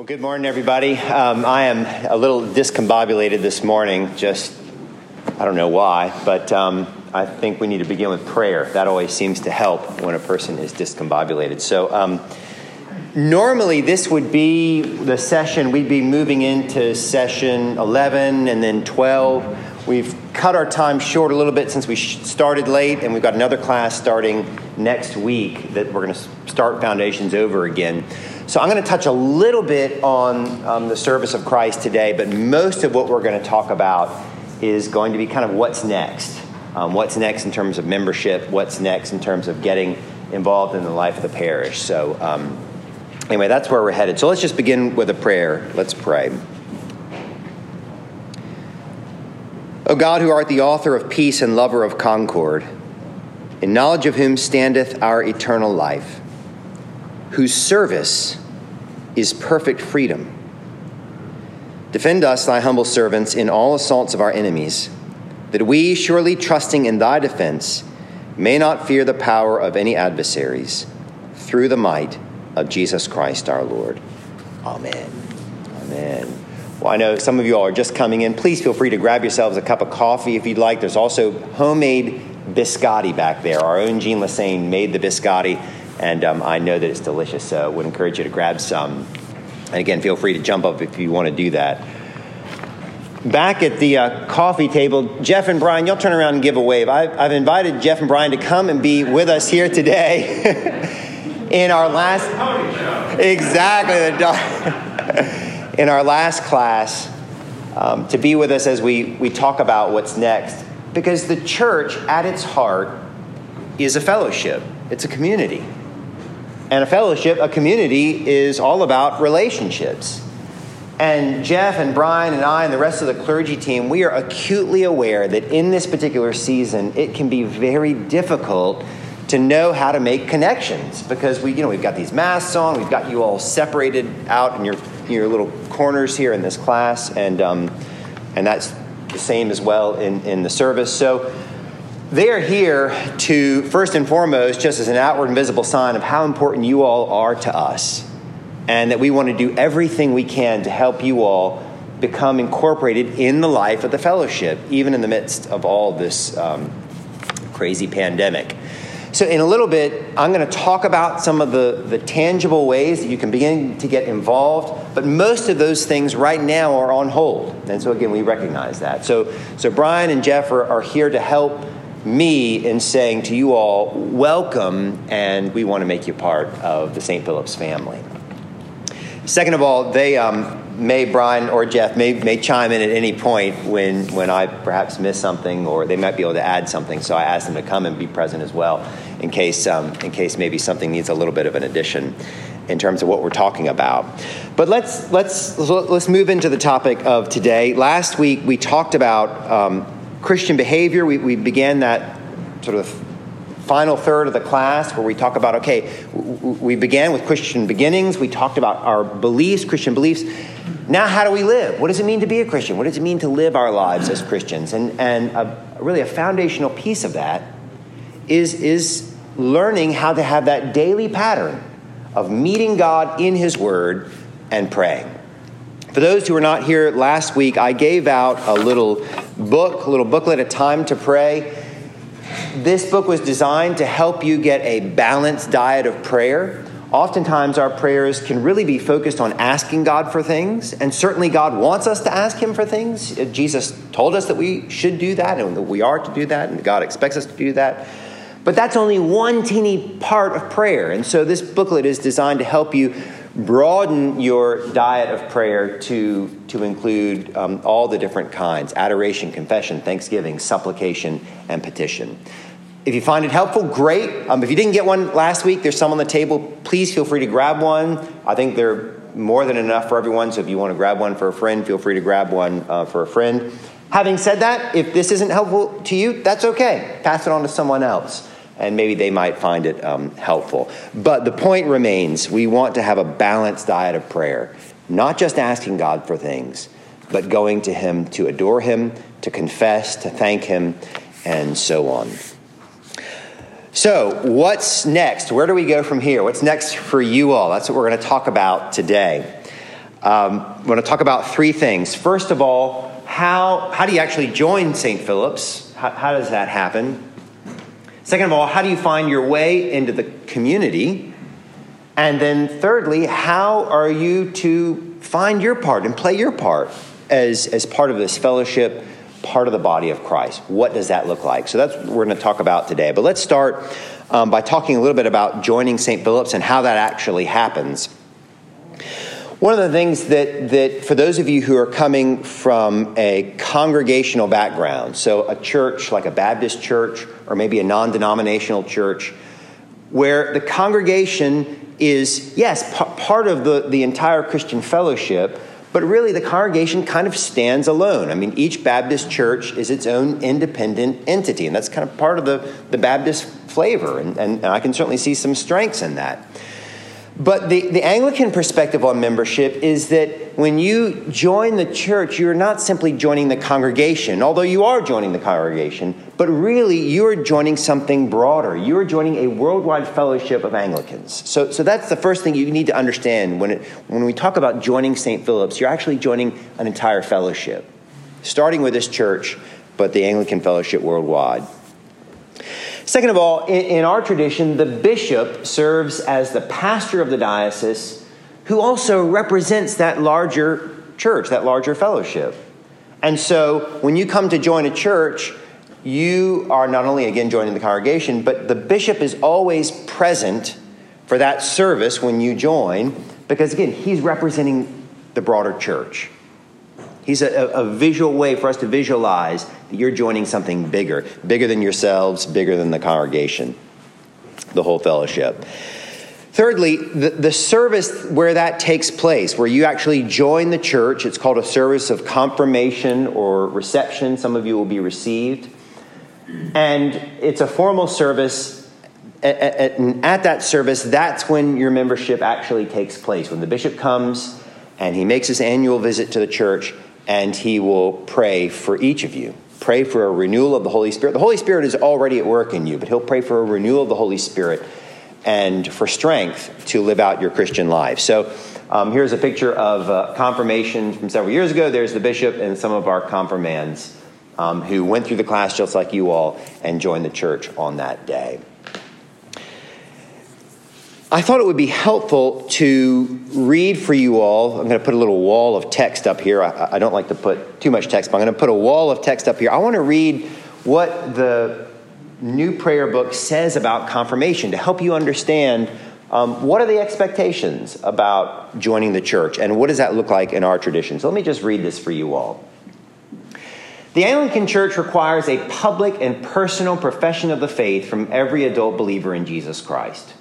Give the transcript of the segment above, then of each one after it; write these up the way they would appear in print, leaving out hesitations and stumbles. Well, good morning, everybody. I am a little discombobulated this morning. I don't know why, but I think we need to begin with prayer. That always seems to help when a person is discombobulated. So normally this would be the session. We'd be moving into session 11 and then 12. We've cut our time short a little bit since we started late, and we've got another class starting next week that we're going to start Foundations over again. So I'm going to touch a little bit on the service of Christ today, but most of what we're going to talk about is going to be kind of what's next. What's next in terms of membership, what's next in terms of getting involved in the life of the parish. So anyway, that's where we're headed. So let's just begin with a prayer. Let's pray. O God, who art the author of peace and lover of concord, in knowledge of whom standeth our eternal life, whose service is perfect freedom. Defend us, thy humble servants, in all assaults of our enemies, that we, surely trusting in thy defense, may not fear the power of any adversaries, through the might of Jesus Christ our Lord. Amen. Amen. Well, I know some of you all are just coming in. Please feel free to grab yourselves a cup of coffee if you'd like. There's also homemade biscotti back there. Our own Jean Lesane made the biscotti. And I know that it's delicious, so I would encourage you to grab some. And again, feel free to jump up if you want to do that. Back at the coffee table, Jeff and Brian, y'all turn around and give a wave. I've invited Jeff and Brian to come and be with us here today in our last... Exactly. In our last class, to be with us as we talk about what's next. Because the church, at its heart, is a fellowship. It's a community. And a fellowship, a community, is all about relationships. And Jeff and Brian and I and the rest of the clergy team, we are acutely aware that in this particular season, it can be very difficult to know how to make connections because we've got these masks on, we've got you all separated out in your little corners here in this class, and that's the same as well in the service. So they are here to, first and foremost, just as an outward and visible sign of how important you all are to us, and that we want to do everything we can to help you all become incorporated in the life of the fellowship, even in the midst of all this crazy pandemic. So in a little bit, I'm going to talk about some of the tangible ways that you can begin to get involved, but most of those things right now are on hold. And so again, we recognize that. So Brian and Jeff are here to help me in saying to you all, welcome, and we want to make you part of the St. Philip's family. Second of all, they Brian or Jeff may chime in at any point when I perhaps miss something, or they might be able to add something. So I asked them to come and be present as well, in case maybe something needs a little bit of an addition in terms of what we're talking about. But let's move into the topic of today. Last week we talked about Christian behavior. We began that sort of final third of the class where we talk about, okay, we began with Christian beginnings. We talked about our beliefs, Christian beliefs. Now, how do we live? What does it mean to be a Christian? What does it mean to live our lives as Christians? And really a foundational piece of that is learning how to have that daily pattern of meeting God in his word and praying. For those who were not here last week, I gave out a little book, a little booklet, A Time to Pray. This book was designed to help you get a balanced diet of prayer. Oftentimes our prayers can really be focused on asking God for things, and certainly God wants us to ask him for things. Jesus told us that we should do that, and that we are to do that, and God expects us to do that. But that's only one teeny part of prayer, and so this booklet is designed to help you broaden your diet of prayer to include all the different kinds: adoration, confession, thanksgiving, supplication, and petition. If you find it helpful, great. If you didn't get one last week, there's some on the table. Please feel free to grab one. I think they're more than enough for everyone, so if you want to grab one for a friend, feel free to grab one for a friend. Having said that, if this isn't helpful to you, that's okay. Pass it on to someone else, and maybe they might find it helpful. But the point remains, we want to have a balanced diet of prayer, not just asking God for things, but going to him to adore him, to confess, to thank him, and so on. So what's next? Where do we go from here? What's next for you all? That's what we're going to talk about today. We're going to talk about three things. First of all, how do you actually join St. Philip's? How does that happen? Second of all, how do you find your way into the community? And then thirdly, how are you to find your part and play your part as part of this fellowship, part of the body of Christ? What does that look like? So that's what we're going to talk about today. But let's start by talking a little bit about joining St. Philip's and how that actually happens. One of the things that for those of you who are coming from a congregational background, so a church like a Baptist church or maybe a non-denominational church, where the congregation is, yes, part of the entire Christian fellowship, but really the congregation kind of stands alone. I mean, each Baptist church is its own independent entity, and that's kind of part of the Baptist flavor, and I can certainly see some strengths in that. But the Anglican perspective on membership is that when you join the church, you're not simply joining the congregation, although you are joining the congregation, but really you're joining something broader. You're joining a worldwide fellowship of Anglicans. So that's the first thing you need to understand. When we talk about joining St. Philip's, you're actually joining an entire fellowship, starting with this church, but the Anglican fellowship worldwide. Second of all, in our tradition, the bishop serves as the pastor of the diocese who also represents that larger church, that larger fellowship. And so when you come to join a church, you are not only, again, joining the congregation, but the bishop is always present for that service when you join because, again, he's representing the broader church. He's a visual way for us to visualize that you're joining something bigger, bigger than yourselves, bigger than the congregation, the whole fellowship. Thirdly, the service where that takes place, where you actually join the church, it's called a service of confirmation or reception. Some of you will be received. And it's a formal service. At that service, that's when your membership actually takes place, when the bishop comes and he makes his annual visit to the church, and he will pray for each of you. Pray for a renewal of the Holy Spirit. The Holy Spirit is already at work in you, but he'll pray for a renewal of the Holy Spirit and for strength to live out your Christian life. So here's a picture of confirmation from several years ago. There's the bishop and some of our confirmands who went through the class just like you all and joined the church on that day. I thought it would be helpful to read for you all. I'm going to put a little wall of text up here. I don't like to put too much text, but I'm going to put a wall of text up here. I want to read what the New Prayer Book says about confirmation to help you understand what are the expectations about joining the church and what does that look like in our tradition. So let me just read this for you all. The Anglican Church requires a public and personal profession of the faith from every adult believer in Jesus Christ.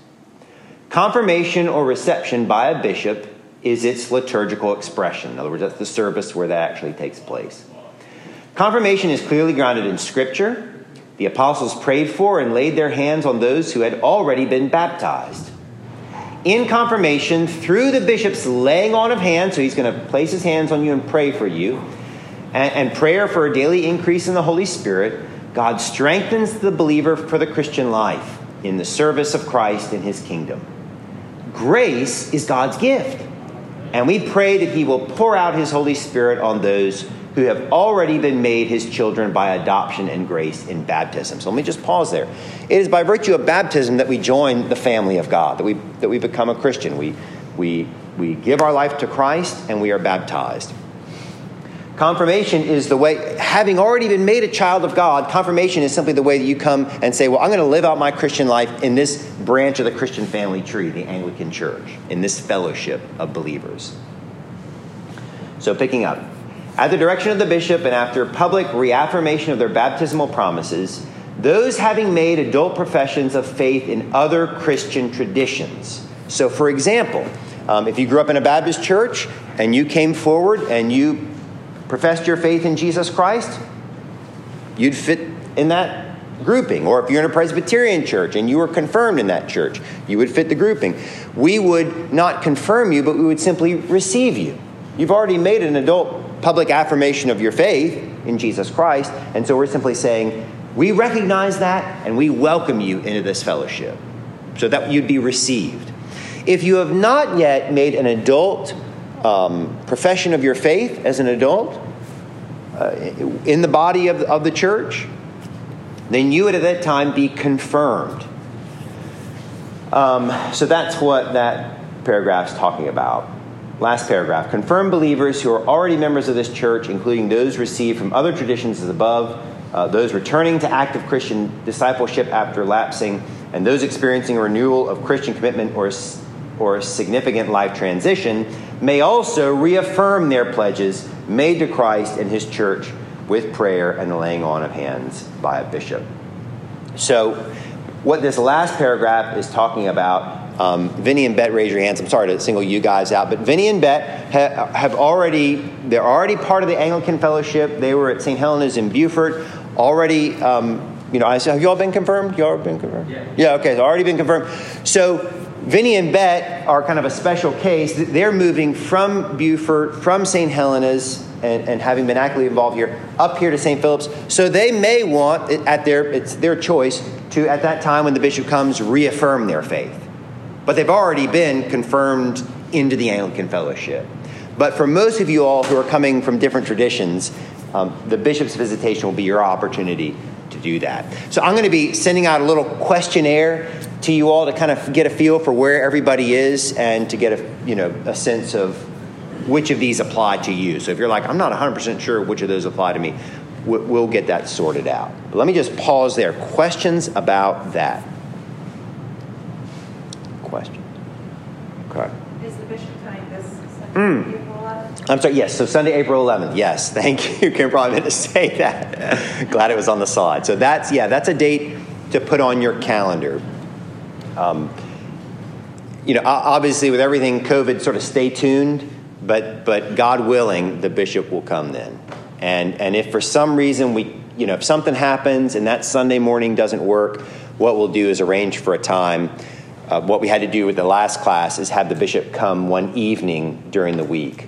Confirmation or reception by a bishop is its liturgical expression. In other words, that's the service where that actually takes place. Confirmation is clearly grounded in Scripture. The apostles prayed for and laid their hands on those who had already been baptized. In confirmation, through the bishop's laying on of hands, so he's going to place his hands on you and pray for you, and prayer for a daily increase in the Holy Spirit, God strengthens the believer for the Christian life in the service of Christ in his kingdom. Grace is God's gift, and we pray that he will pour out his Holy Spirit on those who have already been made his children by adoption and grace in baptism. So let me just pause there. It is by virtue of baptism that we join the family of God, that we become a Christian. We give our life to Christ, and we are baptized. Confirmation is the way, having already been made a child of God, confirmation is simply the way that you come and say, well, I'm going to live out my Christian life in this branch of the Christian family tree, the Anglican Church, in this fellowship of believers. So picking up, at the direction of the bishop and after public reaffirmation of their baptismal promises, those having made adult professions of faith in other Christian traditions. So for example, if you grew up in a Baptist church and you came forward and you professed your faith in Jesus Christ, you'd fit in that grouping. Or if you're in a Presbyterian church and you were confirmed in that church, you would fit the grouping. We would not confirm you, but we would simply receive you. You've already made an adult public affirmation of your faith in Jesus Christ, and so we're simply saying, we recognize that and we welcome you into this fellowship so that you'd be received. If you have not yet made an adult profession of your faith as an adult in the body of the church, then you would at that time be confirmed. So that's what that paragraph's talking about. Last paragraph. Confirmed believers who are already members of this church, including those received from other traditions as above, those returning to active Christian discipleship after lapsing, and those experiencing a renewal of Christian commitment or significant life transition, may also reaffirm their pledges made to Christ and his church with prayer and the laying on of hands by a bishop. So what this last paragraph is talking about, Vinny and Bet, raise your hands. I'm sorry to single you guys out, but Vinny and Bet they're already part of the Anglican Fellowship. They were at St. Helena's in Beaufort, already, I said, have you all been confirmed? You all been confirmed? Yeah, okay, so already been confirmed. So Vinny and Bet are kind of a special case. They're moving from Beaufort, from St. Helena's, and having been actively involved here, up here to St. Philip's. So they may want, it's their choice, to, at that time when the bishop comes, reaffirm their faith. But they've already been confirmed into the Anglican Fellowship. But for most of you all who are coming from different traditions, the bishop's visitation will be your opportunity to do that. So I'm going to be sending out a little questionnaire to you all to kind of get a feel for where everybody is and to get a sense of which of these apply to you. So if you're like, I'm not 100% sure which of those apply to me, we'll get that sorted out. But let me just pause there. Questions about that? Questions? Okay. Is the bishop coming this Sunday, April 11th? I'm sorry, yes. So Sunday, April 11th. Yes, thank you. Kim probably meant to say that. Glad it was on the slide. So that's a date to put on your calendar. Obviously with everything COVID, sort of stay tuned, but God willing, the bishop will come then. And if for some reason if something happens and that Sunday morning doesn't work, what we'll do is arrange for a time. What we had to do with the last class is have the bishop come one evening during the week.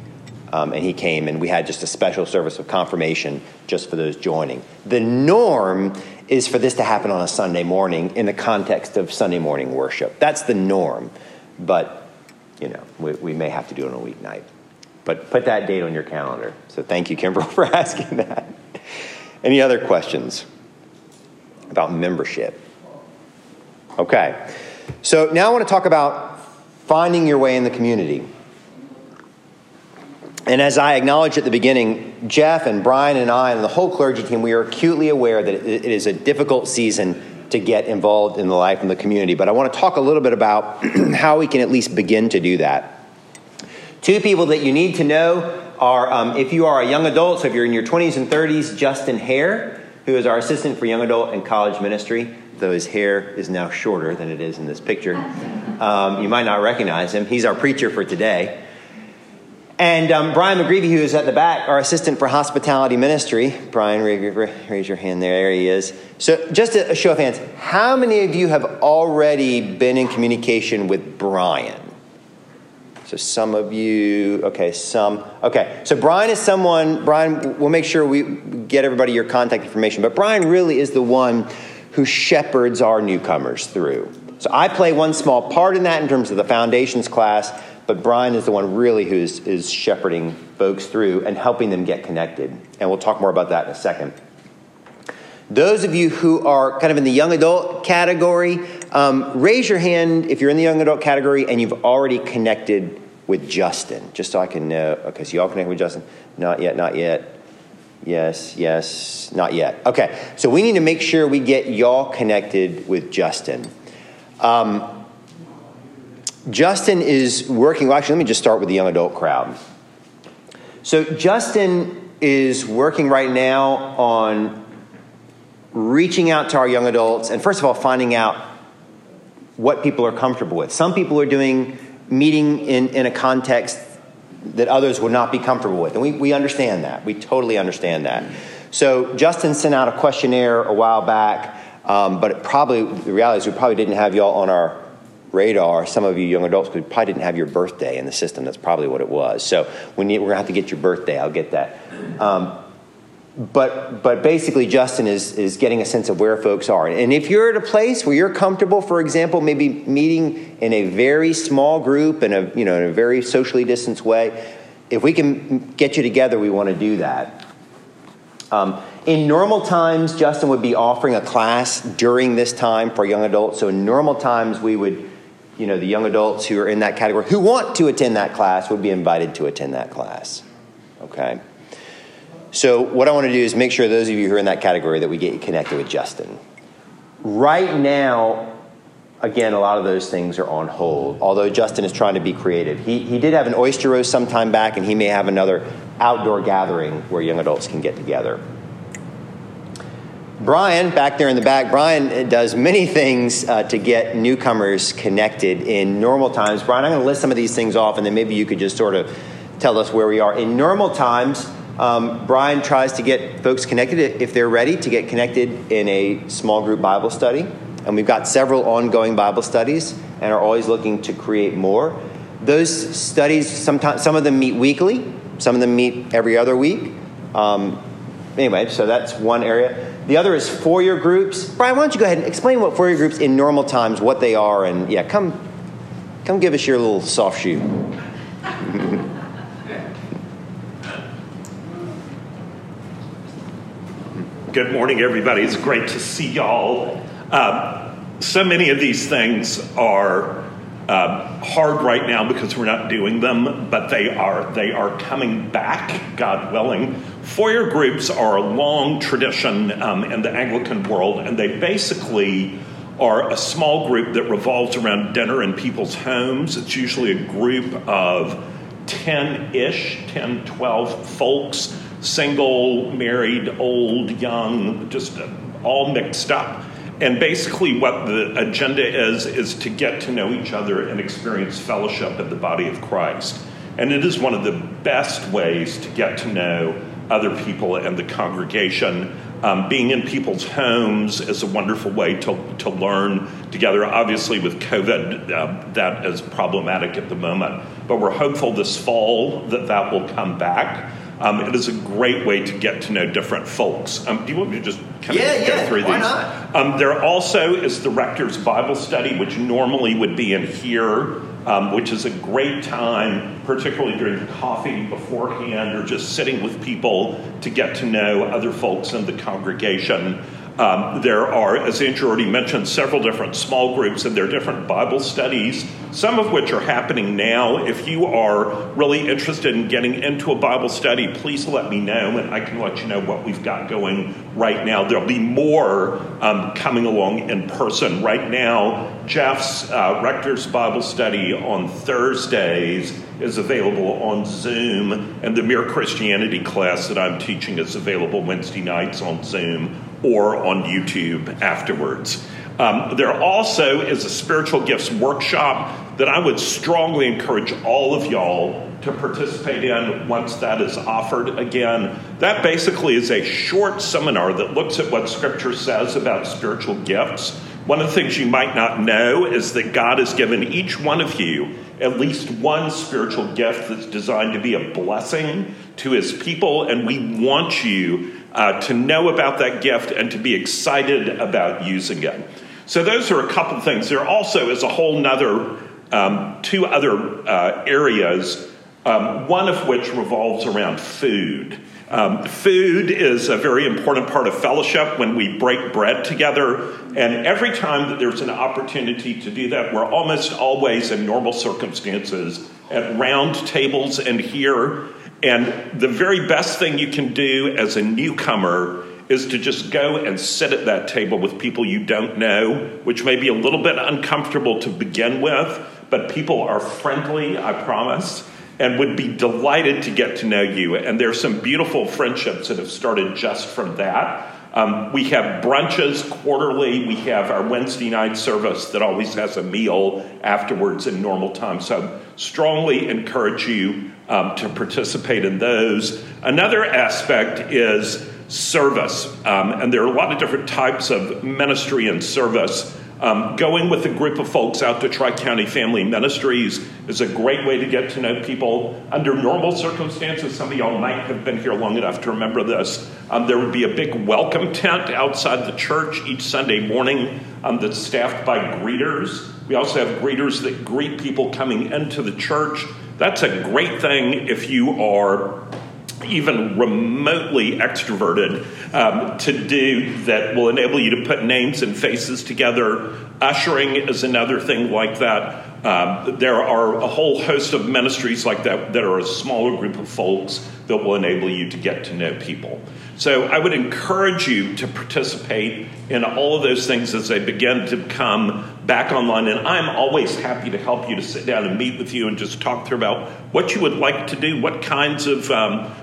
And he came and we had just a special service of confirmation just for those joining. The norm is for this to happen on a Sunday morning in the context of Sunday morning worship. That's the norm. But, we may have to do it on a weeknight. But put that date on your calendar. So thank you, Kimberl, for asking that. Any other questions about membership? Okay. So now I want to talk about finding your way in the community. And as I acknowledged at the beginning, Jeff and Brian and I and the whole clergy team, we are acutely aware that it is a difficult season to get involved in the life of the community. But I want to talk a little bit about how we can at least begin to do that. Two people that you need to know are, if you are a young adult, so if you're in your 20s and 30s, Justin Hare, who is our assistant for young adult and college ministry, though his hair is now shorter than it is in this picture. You might not recognize him. He's our preacher for today. And Brian McGreevy, who is at the back, our assistant for hospitality ministry. Brian, raise your hand there. There he is. So just a show of hands, how many of you have already been in communication with Brian? So some of you, okay. So Brian, we'll make sure we get everybody your contact information, but Brian really is the one who shepherds our newcomers through. So I play one small part in that in terms of the foundations class, but Brian is the one really who is shepherding folks through and helping them get connected. And we'll talk more about that in a second. Those of you who are kind of in the young adult category, raise your hand if you're in the young adult category and you've already connected with Justin, just so I can know. Okay, so you all connected with Justin? Not yet. Yes, not yet. Okay, so we need to make sure we get y'all connected with Justin. Justin is working, let me just start with the young adult crowd. So Justin is working right now on reaching out to our young adults, and first of all, finding out what people are comfortable with. Some people are doing meeting in a context that others would not be comfortable with, and we understand that. We totally understand that. So Justin sent out a questionnaire a while back, but the reality is we probably didn't have y'all on our radar. Some of you young adults probably didn't have your birthday in the system. That's probably what it was. So we're going to have to get your birthday. I'll get that. But basically, Justin is getting a sense of where folks are. And if you're at a place where you're comfortable, for example, maybe meeting in a very small group in a very socially distanced way, If we can get you together, we want to do that. In normal times, Justin would be offering a class during this time for young adults. So in normal times, we would, you know, the young adults who are in that category, who want to attend that class, would be invited to attend that class, okay? So what I want to do is make sure those of you who are in that category that we get you connected with Justin. Right now, again, a lot of those things are on hold, although Justin is trying to be creative. He did have an oyster roast sometime back, and he may have another outdoor gathering where young adults can get together. Brian, back there in the back, Brian does many things to get newcomers connected in normal times. Brian, I'm going to list some of these things off, and then maybe you could just sort of tell us where we are. In normal times, Brian tries to get folks connected, if they're ready, to get connected in a small group Bible study. And we've got several ongoing Bible studies and are always looking to create more. Those studies, sometimes, some of them meet weekly. Some of them meet every other week. Anyway, so that's one area. The other is four-year groups. Brian, why don't you go ahead and explain what four-year groups in normal times, what they are, and yeah, come give us your little soft shoe. Good morning, everybody. It's great to see y'all. So many of these things are hard right now because we're not doing them, but they are coming back, God willing. Foyer groups are a long tradition in the Anglican world, and they basically are a small group that revolves around dinner in people's homes. It's usually a group of 10, 12 folks, single, married, old, young, just all mixed up. And basically what the agenda is to get to know each other and experience fellowship in the body of Christ. And it is one of the best ways to get to know other people and the congregation. Being in people's homes is a wonderful way to learn together. Obviously with COVID, that is problematic at the moment. But we're hopeful this fall that will come back. It is a great way to get to know different folks. Do you want me to just go through these? Yeah, why not? There also is the Rector's Bible Study, which normally would be in here, which is a great time, particularly during coffee beforehand or just sitting with people to get to know other folks in the congregation. There are, as Andrew already mentioned, several different small groups, and there are different Bible studies, some of which are happening now. If you are really interested in getting into a Bible study, please let me know, and I can let you know what we've got going right now. There'll be more coming along in person. Right now, Jeff's Rector's Bible Study on Thursdays is available on Zoom, and the Mere Christianity class that I'm teaching is available Wednesday nights on Zoom or on YouTube afterwards. There also is a spiritual gifts workshop that I would strongly encourage all of y'all to participate in once that is offered again. That basically is a short seminar that looks at what Scripture says about spiritual gifts. One of the things you might not know is that God has given each one of you at least one spiritual gift that's designed to be a blessing to his people, and we want you to know about that gift and to be excited about using it. So those are a couple of things. There also is a whole nother, two other areas, one of which revolves around food. Food is a very important part of fellowship when we break bread together. And every time that there's an opportunity to do that, we're almost always in normal circumstances at round tables and here. And the very best thing you can do as a newcomer is to just go and sit at that table with people you don't know, which may be a little bit uncomfortable to begin with, but people are friendly, I promise, and would be delighted to get to know you. And there are some beautiful friendships that have started just from that. We have brunches quarterly. We have our Wednesday night service that always has a meal afterwards in normal time. So strongly encourage you to participate in those. Another aspect is service. And there are a lot of different types of ministry and service. Going with a group of folks out to Tri-County Family Ministries is a great way to get to know people. Under normal circumstances, some of y'all might have been here long enough to remember this, there would be a big welcome tent outside the church each Sunday morning that's staffed by greeters. We also have greeters that greet people coming into the church. That's a great thing if you are even remotely extroverted to do that will enable you to put names and faces together. Ushering is another thing like that. There are a whole host of ministries like that that are a smaller group of folks that will enable you to get to know people. So I would encourage you to participate in all of those things as they begin to come back online. And I'm always happy to help you to sit down and meet with you and just talk through about what you would like to do, what kinds of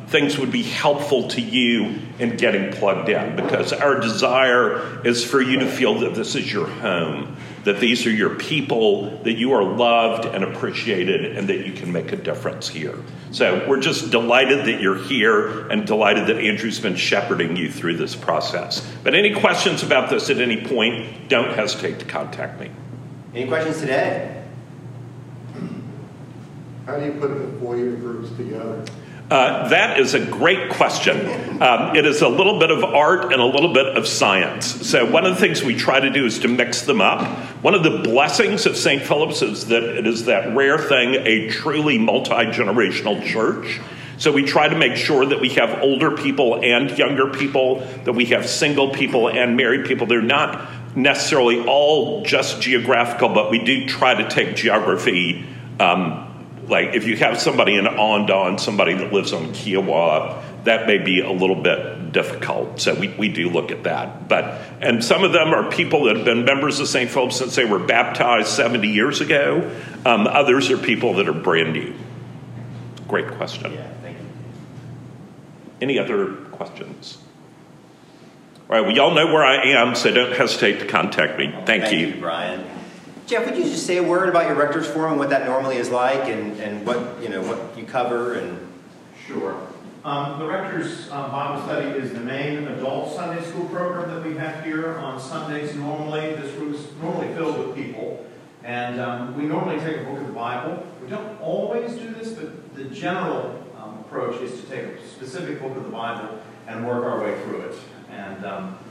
things would be helpful to you in getting plugged in. Because our desire is for you to feel that this is your home, that these are your people, that you are loved and appreciated, and that you can make a difference here. So we're just delighted that you're here and delighted that Andrew's been shepherding you through this process. But any questions about this at any point, don't hesitate to contact me. Any questions today? How do you put the foyer groups together? That is a great question. It is a little bit of art and a little bit of science. So one of the things we try to do is to mix them up. One of the blessings of St. Philip's is that it is that rare thing, a truly multi-generational church. So we try to make sure that we have older people and younger people, that we have single people and married people. They're not necessarily all just geographical, but we do try to take geography like if you have somebody in Ondan, somebody that lives on Kiowa, that may be a little bit difficult. So we do look at that. And some of them are people that have been members of St. Philip's since they were baptized 70 years ago. Others are people that are brand new. Great question. Yeah, thank you. Any other questions? All right, well, y'all know where I am, so don't hesitate to contact me. Thank you. Brian. Jeff, would you just say a word about your Rectors Forum and what that normally is like and what you cover? Sure. The Rectors Bible Study is the main adult Sunday school program that we have here on Sundays normally. This room is normally filled with people. And we normally take a book of the Bible. We don't always do this, but the general approach is to take a specific book of the Bible and work our way through it. And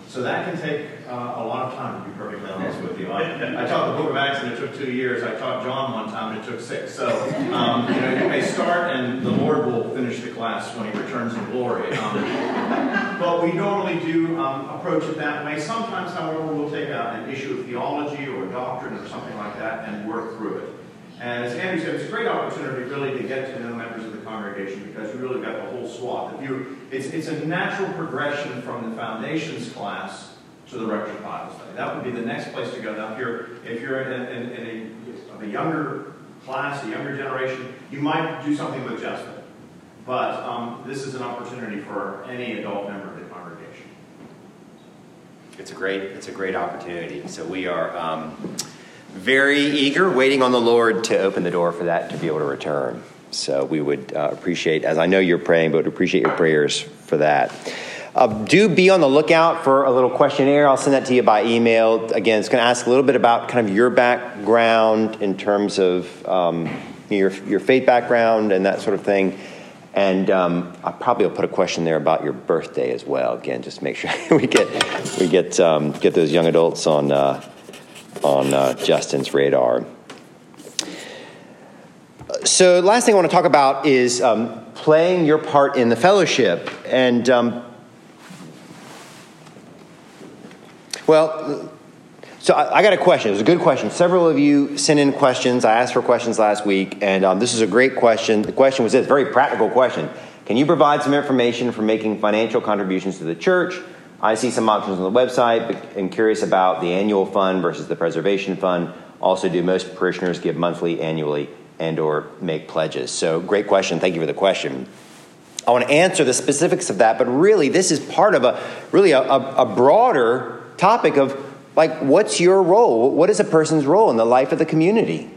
so that can take a lot of time, to be perfectly honest with you. I taught the Book of Acts and it took 2 years. I taught John one time and it took 6. So you may start and the Lord will finish the class when he returns in glory. But we normally do approach it that way. Sometimes, however, we'll take an issue of theology or a doctrine or something like that and work through it. And as Andrew said, it's a great opportunity really to get to know members of the congregation because you really got the whole swath. It's a natural progression from the foundations class to the Rector's Bible Study. That would be the next place to go. Now, if you're in a younger class, a younger generation, you might do something with Justin. But this is an opportunity for any adult member of the congregation. It's a great opportunity. So we are very eager, waiting on the Lord to open the door for that to be able to return. So we would appreciate, as I know you're praying, but appreciate your prayers for that. Do be on the lookout for a little questionnaire. I'll send that to you by email. Again, it's going to ask a little bit about kind of your background in terms of your faith background and that sort of thing. And I probably will put a question there about your birthday as well. Again, just make sure we get those young adults on Justin's radar. So last thing I want to talk about is playing your part in the fellowship. And, I got a question. It was a good question. Several of you sent in questions. I asked for questions last week, and this is a great question. The question was this, very practical question. Can you provide some information for making financial contributions to the church? I see some options on the website, but I'm curious about the annual fund versus the preservation fund. Also, do most parishioners give monthly, annually, and or make pledges? So great question. Thank you for the question. I want to answer the specifics of that, but really this is part of a broader topic of like, what's your role? What is a person's role in the life of the community?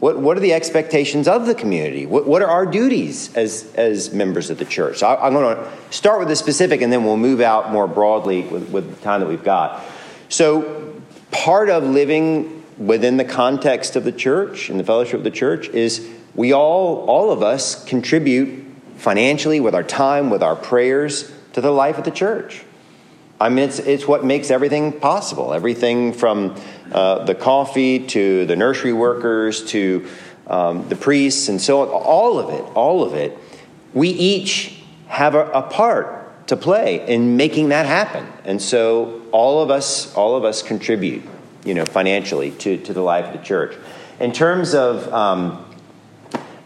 What are the expectations of the community? What are our duties as members of the church? So I'm going to start with the specific, and then we'll move out more broadly with the time that we've got. So part of living within the context of the church and the fellowship of the church is we all of us contribute financially with our time, with our prayers to the life of the church. I mean, it's what makes everything possible. Everything from the coffee to the nursery workers to the priests, and so on, all of it, we each have a part to play in making that happen. And so all of us contribute, financially to the life of the church. In terms of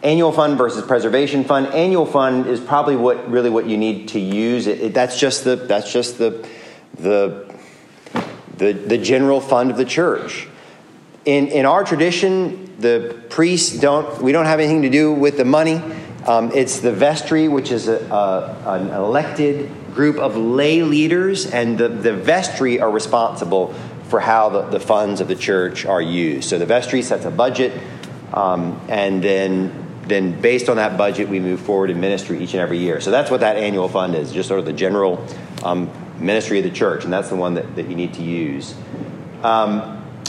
annual fund versus preservation fund, annual fund is probably what you need to use. That's just the general fund of the church. In our tradition, the priests don't have anything to do with the money. It's the vestry, which is an elected group of lay leaders, and the vestry are responsible for how the funds of the church are used. So the vestry sets a budget, and then based on that budget, we move forward in ministry each and every year. So that's what that annual fund is, just sort of the general ministry of the church, and that's the one that you need to use.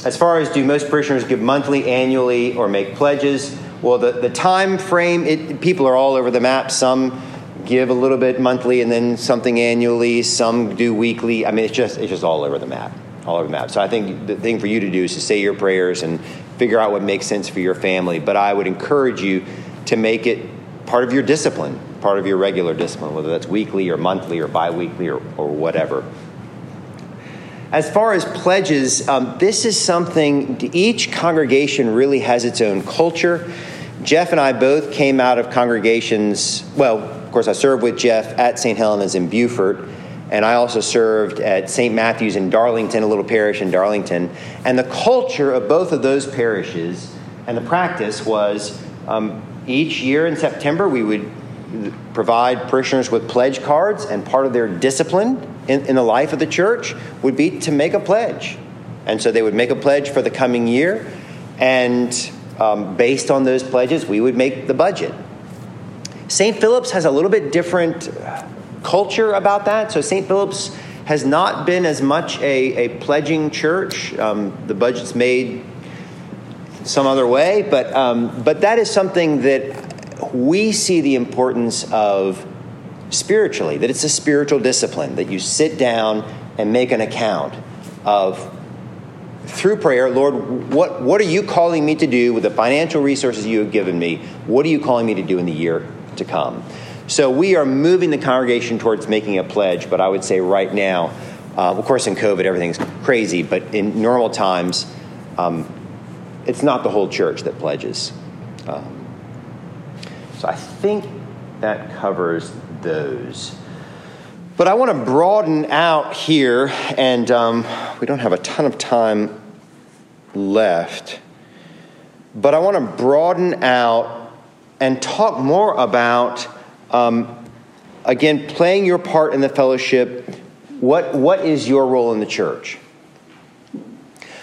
As far as do most parishioners give monthly, annually, or make pledges? Well, the time frame, people are all over the map. Some give a little bit monthly and then something annually. Some do weekly. I mean, it's just all over the map. So I think the thing for you to do is to say your prayers and figure out what makes sense for your family. But I would encourage you to make it part of your discipline, part of your regular discipline, whether that's weekly or monthly or biweekly or whatever. As far as pledges, this is something each congregation really has its own culture. Jeff and I both came out of congregations. Well, of course, I served with Jeff at St. Helena's in Beaufort, and I also served at St. Matthew's in Darlington, a little parish in Darlington. And the culture of both of those parishes and the practice was each year in September we would provide parishioners with pledge cards, and part of their discipline in the life of the church would be to make a pledge. And so they would make a pledge for the coming year, and based on those pledges, we would make the budget. St. Philip's has a little bit different culture about that. So St. Philip's has not been as much a pledging church. The budget's made some other way, but that is something that we see the importance of spiritually, that it's a spiritual discipline, that you sit down and make an account of, through prayer, Lord, what are you calling me to do with the financial resources you have given me? What are you calling me to do in the year to come? So we are moving the congregation towards making a pledge, but I would say right now, of course in COVID everything's crazy, but in normal times, it's not the whole church that pledges. So I think that covers those. But I want to broaden out here, and we don't have a ton of time left, but I want to broaden out and talk more about again, playing your part in the fellowship. What is your role in the church?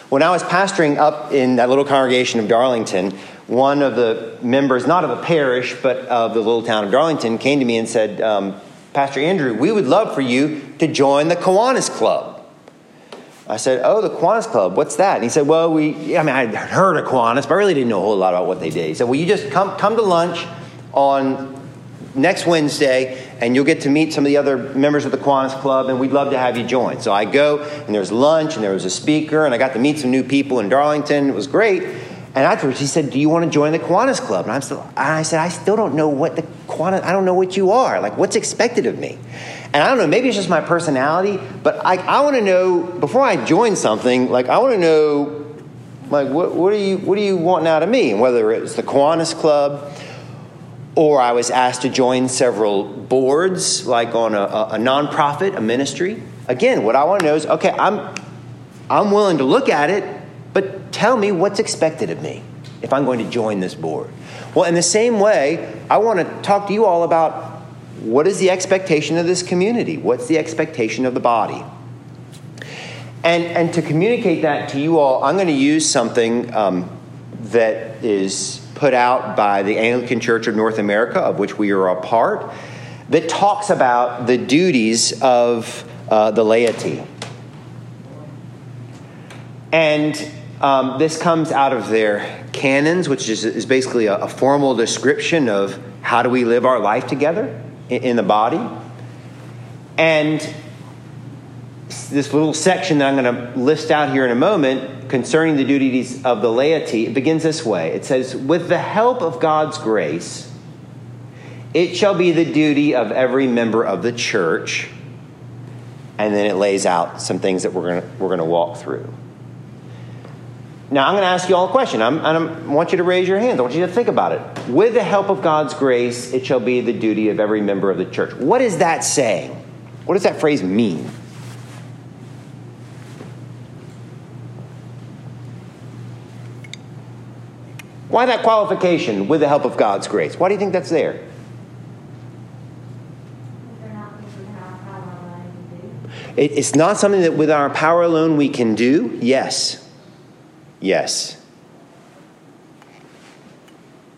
When I was pastoring up in that little congregation of Darlington, one of the members, not of a parish, but of the little town of Darlington, came to me and said, Pastor Andrew, we would love for you to join the Kiwanis Club. I said, oh, the Kiwanis Club, what's that? And he said, well, I'd heard of Kiwanis, but I really didn't know a whole lot about what they did. He said, well, you just come to lunch on next Wednesday, and you'll get to meet some of the other members of the Kiwanis Club, and we'd love to have you join. So I go, and there was lunch, and there was a speaker, and I got to meet some new people in Darlington. It was great. And afterwards, he said, do you want to join the Kiwanis Club? And I said, I still don't know what I don't know what you are. Like, what's expected of me? And I don't know, maybe it's just my personality, but I want to know, before I join something, like, I want to know, like, what do you want out of me? And whether it's the Kiwanis Club, or I was asked to join several boards, like on a nonprofit, a ministry. Again, what I want to know is, okay, I'm willing to look at it, but tell me what's expected of me if I'm going to join this board. Well, in the same way, I want to talk to you all about what is the expectation of this community? What's the expectation of the body? And to communicate that to you all, I'm going to use something that is put out by the Anglican Church of North America, of which we are a part, that talks about the duties of the laity. And this comes out of their canons, which is basically a formal description of how do we live our life together in the body. And this little section that I'm going to list out here in a moment concerning the duties of the laity, it begins this way. It says, with the help of God's grace, it shall be the duty of every member of the church. And then it lays out some things that we're going to walk through. Now, I'm going to ask you all a question. I want you to raise your hands. I want you to think about it. With the help of God's grace, it shall be the duty of every member of the church. What is that saying? What does that phrase mean? Why that qualification, with the help of God's grace? Why do you think that's there? It's not something that with our power alone we can do. Yes. Yes.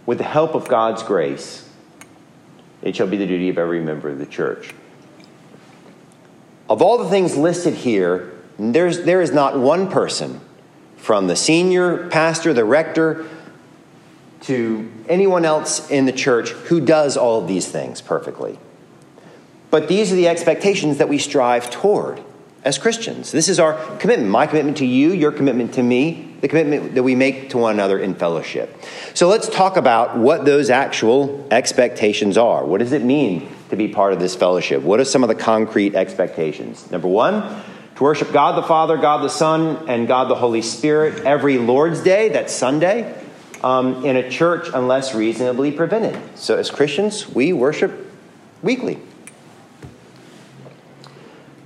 With the help of God's grace, it shall be the duty of every member of the church. Of all the things listed here, there is not one person, from the senior pastor, the rector, to anyone else in the church, who does all of these things perfectly. But these are the expectations that we strive toward as Christians. This is our commitment, my commitment to you, your commitment to me, the commitment that we make to one another in fellowship. So let's talk about what those actual expectations are. What does it mean to be part of this fellowship? What are some of the concrete expectations? Number one, to worship God the Father, God the Son, and God the Holy Spirit every Lord's Day, that's Sunday, in a church unless reasonably prevented. So as Christians, we worship weekly.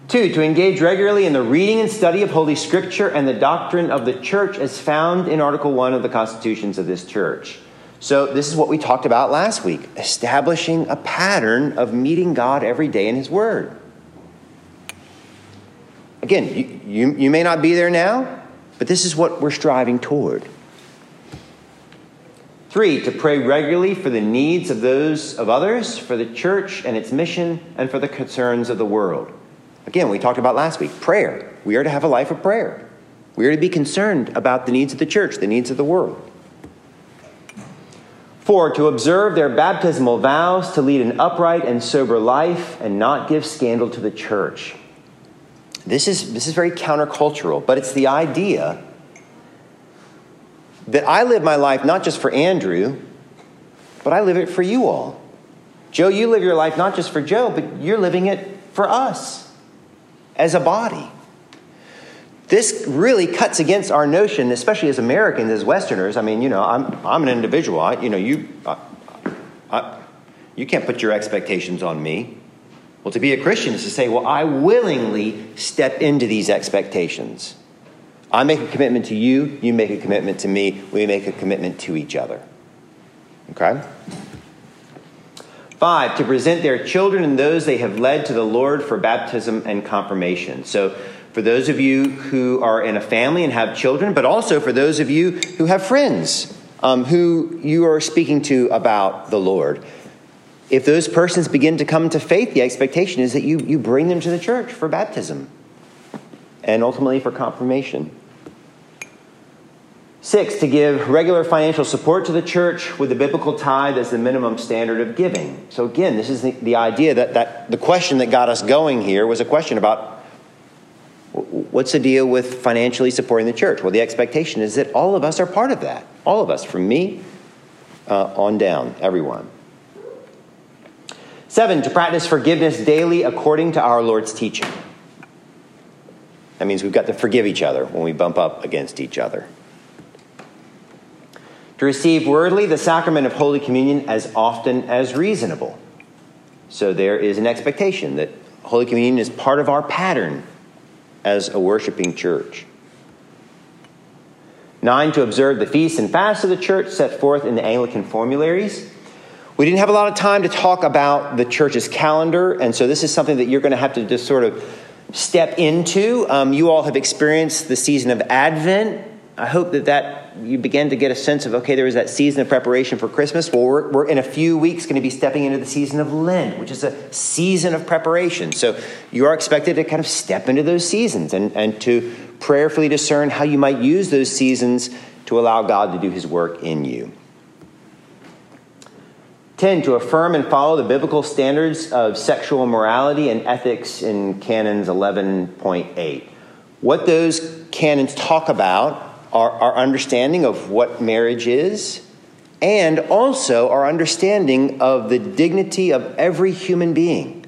Two, to engage regularly in the reading and study of Holy Scripture and the doctrine of the church as found in Article 1 of the Constitutions of this church. So this is what we talked about last week, establishing a pattern of meeting God every day in His Word. Again, you may not be there now, but this is what we're striving toward. Three, to pray regularly for the needs of others, for the church and its mission, and for the concerns of the world. Again, we talked about last week, prayer. We are to have a life of prayer. We are to be concerned about the needs of the church, the needs of the world. Four, to observe their baptismal vows, to lead an upright and sober life, and not give scandal to the church. This is very countercultural, but it's the idea that I live my life not just for Andrew, but I live it for you all. Joe, you live your life not just for Joe, but you're living it for us as a body. This really cuts against our notion, especially as Americans, as Westerners. I mean, you know, I'm an individual. You can't put your expectations on me. Well, to be a Christian is to say, well, I willingly step into these expectations. I make a commitment to you, you make a commitment to me, we make a commitment to each other. Okay? 5, to present their children and those they have led to the Lord for baptism and confirmation. So for those of you who are in a family and have children, but also for those of you who have friends who you are speaking to about the Lord, if those persons begin to come to faith, the expectation is that you bring them to the church for baptism and ultimately for confirmation. 6, to give regular financial support to the church with the biblical tithe as the minimum standard of giving. So again, this is the idea that the question that got us going here was a question about what's the deal with financially supporting the church? Well, the expectation is that all of us are part of that. All of us, from me on down, everyone. 7, to practice forgiveness daily according to our Lord's teaching. That means we've got to forgive each other when we bump up against each other. To receive wordly the sacrament of Holy Communion as often as reasonable. So there is an expectation that Holy Communion is part of our pattern as a worshiping church. 9, to observe the feasts and fasts of the church set forth in the Anglican formularies. We didn't have a lot of time to talk about the church's calendar, and so this is something that you're going to have to just sort of step into. You all have experienced the season of Advent. I hope that you begin to get a sense of, okay, there was that season of preparation for Christmas. Well, we're in a few weeks going to be stepping into the season of Lent, which is a season of preparation. So you are expected to kind of step into those seasons and to prayerfully discern how you might use those seasons to allow God to do his work in you. 10, to affirm and follow the biblical standards of sexual morality and ethics in Canons 11.8. What those canons talk about are our understanding of what marriage is, and also our understanding of the dignity of every human being,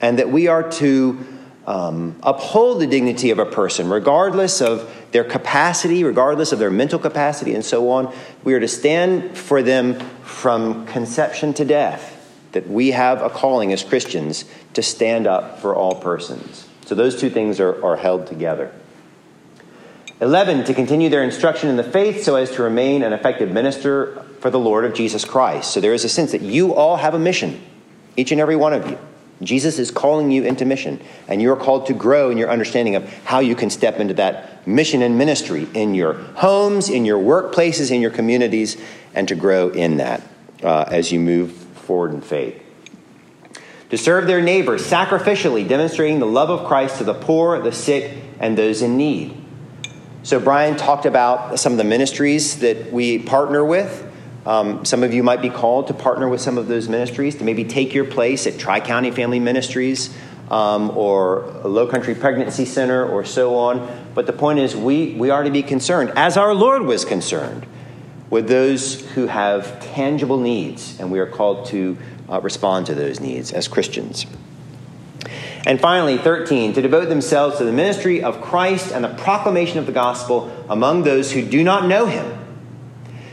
and that we are to uphold the dignity of a person, regardless of their capacity, regardless of their mental capacity, and so on. We are to stand for them from conception to death, that we have a calling as Christians to stand up for all persons. So those two things are held together. 11, to continue their instruction in the faith so as to remain an effective minister for the Lord of Jesus Christ. So there is a sense that you all have a mission, each and every one of you. Jesus is calling you into mission, and you're called to grow in your understanding of how you can step into that mission and ministry in your homes, in your workplaces, in your communities, and to grow in that as you move forward in faith. To serve their neighbors sacrificially, demonstrating the love of Christ to the poor, the sick, and those in need. So Brian talked about some of the ministries that we partner with. Some of you might be called to partner with some of those ministries, to maybe take your place at Tri-County Family Ministries or Low Country Pregnancy Center or so on. But the point is we are to be concerned, as our Lord was concerned, with those who have tangible needs, and we are called to respond to those needs as Christians. And finally, 13, to devote themselves to the ministry of Christ and the proclamation of the gospel among those who do not know him,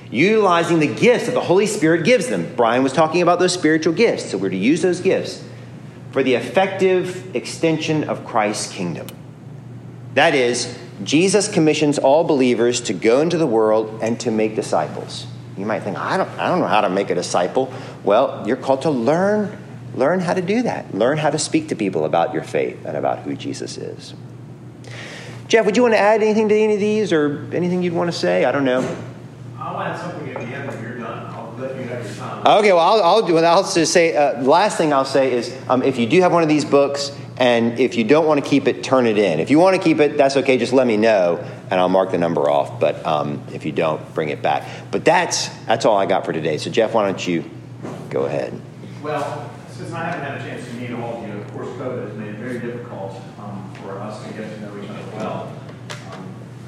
utilizing the gifts that the Holy Spirit gives them. Brian was talking about those spiritual gifts, so we're to use those gifts for the effective extension of Christ's kingdom. That is, Jesus commissions all believers to go into the world and to make disciples. You might think, I don't know how to make a disciple. Well, you're called to learn how to do that. Learn how to speak to people about your faith and about who Jesus is. Jeff, would you want to add anything to any of these or anything you'd want to say? I don't know. I'll add something at the end when you're done. I'll let you have your time. Okay, well, last thing I'll say is if you do have one of these books and if you don't want to keep it, turn it in. If you want to keep it, that's okay. Just let me know and I'll mark the number off. But if you don't, bring it back. But that's all I got for today. So, Jeff, why don't you go ahead? Well, since I haven't had a chance to meet all of you, of course, COVID has made it very difficult for us to get to know each other well.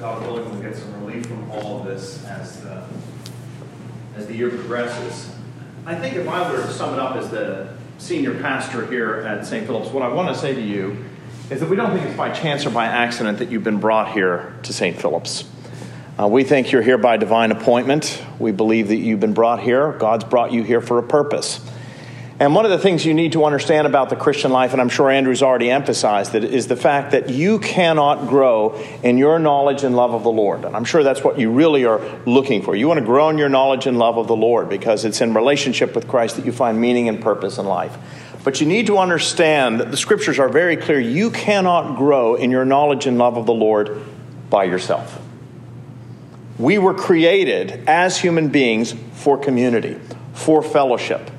God willing, we'll get some relief from all of this as the year progresses. I think if I were to sum it up as the senior pastor here at St. Philip's, what I want to say to you is that we don't think it's by chance or by accident that you've been brought here to St. Philip's. We think you're here by divine appointment. We believe that you've been brought here. God's brought you here for a purpose. And one of the things you need to understand about the Christian life, and I'm sure Andrew's already emphasized it, is the fact that you cannot grow in your knowledge and love of the Lord. And I'm sure that's what you really are looking for. You want to grow in your knowledge and love of the Lord because it's in relationship with Christ that you find meaning and purpose in life. But you need to understand that the Scriptures are very clear. You cannot grow in your knowledge and love of the Lord by yourself. We were created as human beings for community, for fellowship.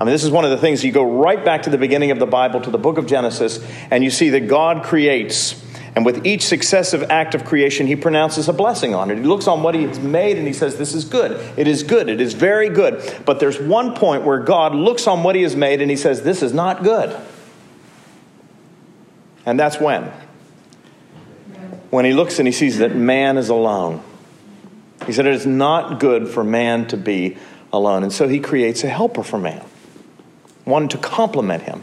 I mean, this is one of the things you go right back to the beginning of the Bible, to the book of Genesis, and you see that God creates. And with each successive act of creation, he pronounces a blessing on it. He looks on what he's made and he says, this is good. It is good. It is very good. But there's one point where God looks on what he has made and he says, this is not good. And that's when? When he looks and he sees that man is alone. He said, it is not good for man to be alone. And so he creates a helper for man, one to complement him.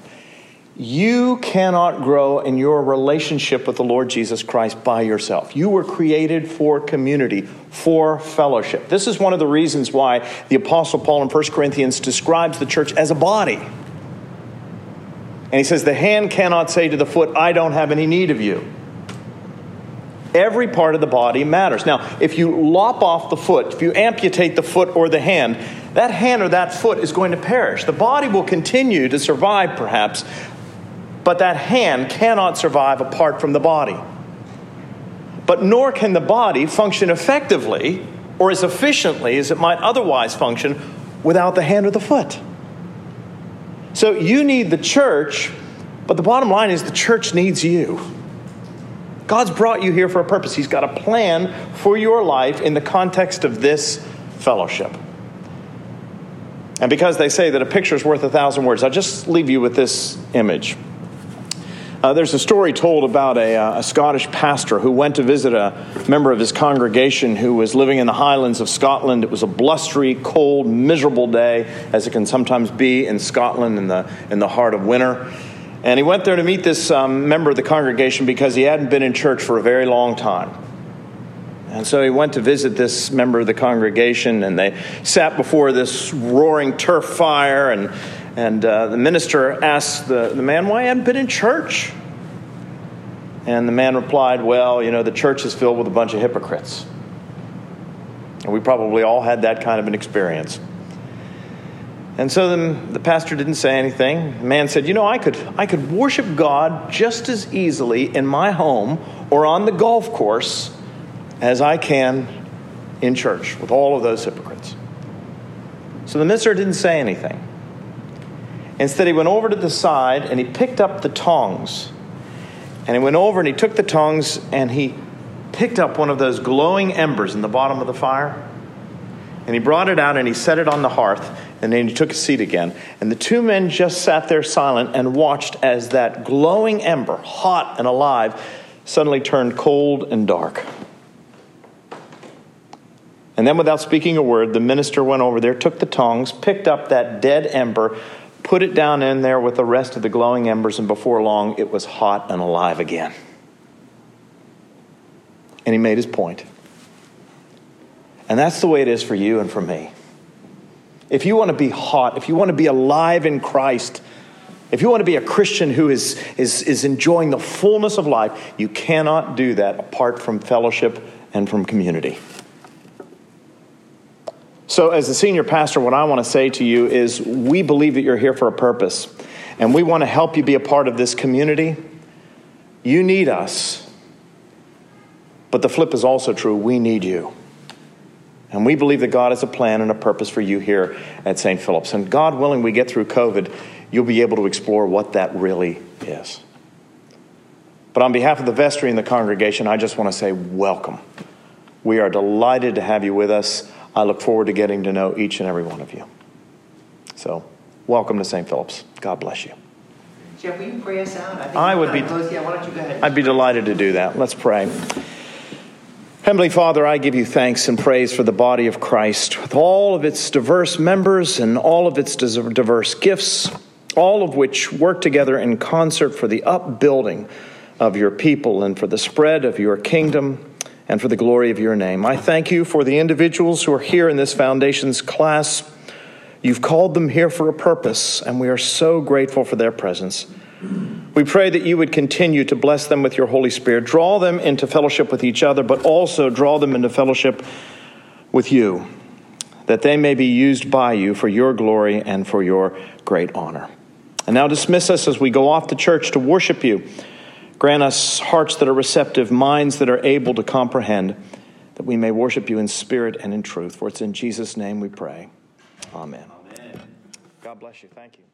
You cannot grow in your relationship with the Lord Jesus Christ by yourself. You were created for community, for fellowship. This is one of the reasons why the Apostle Paul in 1 Corinthians describes the church as a body. And he says, the hand cannot say to the foot, I don't have any need of you. Every part of the body matters. Now, if you lop off the foot, if you amputate the foot or the hand, that hand or that foot is going to perish. The body will continue to survive, perhaps, but that hand cannot survive apart from the body. But nor can the body function effectively or as efficiently as it might otherwise function without the hand or the foot. So you need the church, but the bottom line is the church needs you. God's brought you here for a purpose. He's got a plan for your life in the context of this fellowship. And because they say that a picture is worth 1,000 words, I'll just leave you with this image. There's a story told about a Scottish pastor who went to visit a member of his congregation who was living in the Highlands of Scotland. It was a blustery, cold, miserable day, as it can sometimes be in Scotland in the heart of winter. And he went there to meet this member of the congregation because he hadn't been in church for a very long time. And so he went to visit this member of the congregation, and they sat before this roaring turf fire, and the minister asked the man, "Why hadn't been in church?" And the man replied, "Well, you know, the church is filled with a bunch of hypocrites." And we probably all had that kind of an experience. And so the pastor didn't say anything. The man said, "You know, I could worship God just as easily in my home or on the golf course as I can in church with all of those hypocrites." So the minister didn't say anything. Instead, he went over to the side and he picked up the tongs. And he went over and he took the tongs and he picked up one of those glowing embers in the bottom of the fire. And he brought it out and he set it on the hearth. And then he took a seat again. And the two men just sat there silent and watched as that glowing ember, hot and alive, suddenly turned cold and dark. And then, without speaking a word, the minister went over there, took the tongs, picked up that dead ember, put it down in there with the rest of the glowing embers, and before long, it was hot and alive again. And he made his point. And that's the way it is for you and for me. If you want to be hot, if you want to be alive in Christ, if you want to be a Christian who is enjoying the fullness of life, you cannot do that apart from fellowship and from community. So as the senior pastor, what I want to say to you is we believe that you're here for a purpose, and we want to help you be a part of this community. You need us, but the flip is also true. We need you. And we believe that God has a plan and a purpose for you here at St. Philip's. And God willing, we get through COVID, you'll be able to explore what that really is. But on behalf of the vestry and the congregation, I just want to say welcome. We are delighted to have you with us. I look forward to getting to know each and every one of you. So, welcome to St. Philip's. God bless you. Jeff, will you pray us out? Why don't you go ahead? I'd be delighted to do that. Let's pray. Heavenly Father, I give you thanks and praise for the body of Christ, with all of its diverse members and all of its diverse gifts, all of which work together in concert for the upbuilding of your people and for the spread of your kingdom, and for the glory of your name. I thank you for the individuals who are here in this Foundations class. You've called them here for a purpose, and we are so grateful for their presence. We pray that you would continue to bless them with your Holy Spirit. Draw them into fellowship with each other, but also draw them into fellowship with you, that they may be used by you for your glory and for your great honor. And now dismiss us as we go off to church to worship you. Grant us hearts that are receptive, minds that are able to comprehend, that we may worship you in spirit and in truth. For it's in Jesus' name we pray. Amen. Amen. God bless you. Thank you.